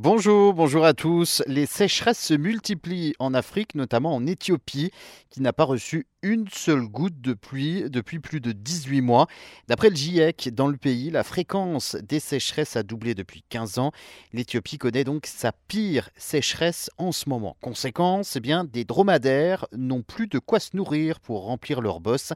Bonjour à tous. Les sécheresses se multiplient en Afrique, notamment en Éthiopie, qui n'a pas reçu une seule goutte de pluie depuis plus de 18 mois. D'après le GIEC, dans le pays, la fréquence des sécheresses a doublé depuis 15 ans. L'Éthiopie connaît donc sa pire sécheresse en ce moment. Conséquence, des dromadaires n'ont plus de quoi se nourrir pour remplir leurs bosses,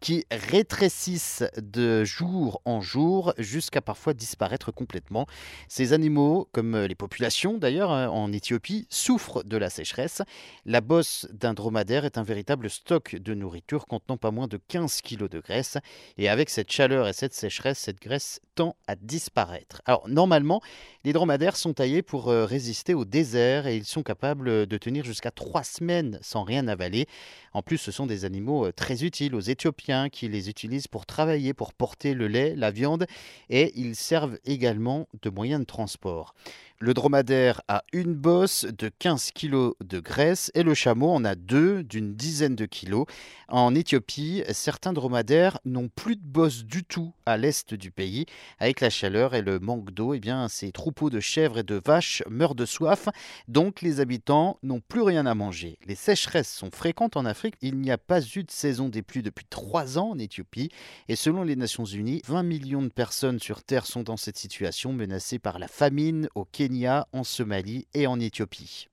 qui rétrécissent de jour en jour jusqu'à parfois disparaître complètement. Ces animaux, comme les population d'ailleurs en Éthiopie, souffre de la sécheresse. La bosse d'un dromadaire est un véritable stock de nourriture contenant pas moins de 15 kg de graisse. Et avec cette chaleur et cette sécheresse, cette graisse tend à disparaître. Alors normalement, les dromadaires sont taillés pour résister au désert et ils sont capables de tenir jusqu'à 3 semaines sans rien avaler. En plus, ce sont des animaux très utiles aux Éthiopiens qui les utilisent pour travailler, pour porter le lait, la viande et ils servent également de moyen de transport. Le dromadaire a une bosse de 15 kg de graisse et le chameau en a deux d'une dizaine de kilos. En Éthiopie, certains dromadaires n'ont plus de bosse du tout à l'est du pays. Avec la chaleur et le manque d'eau, ces troupeaux de chèvres et de vaches meurent de soif. Donc les habitants n'ont plus rien à manger. Les sécheresses sont fréquentes en Afrique. Il n'y a pas eu de saison des pluies depuis 3 ans en Éthiopie. Et selon les Nations Unies, 20 millions de personnes sur Terre sont dans cette situation menacée par la famine au Kenya, en Somalie et en Éthiopie.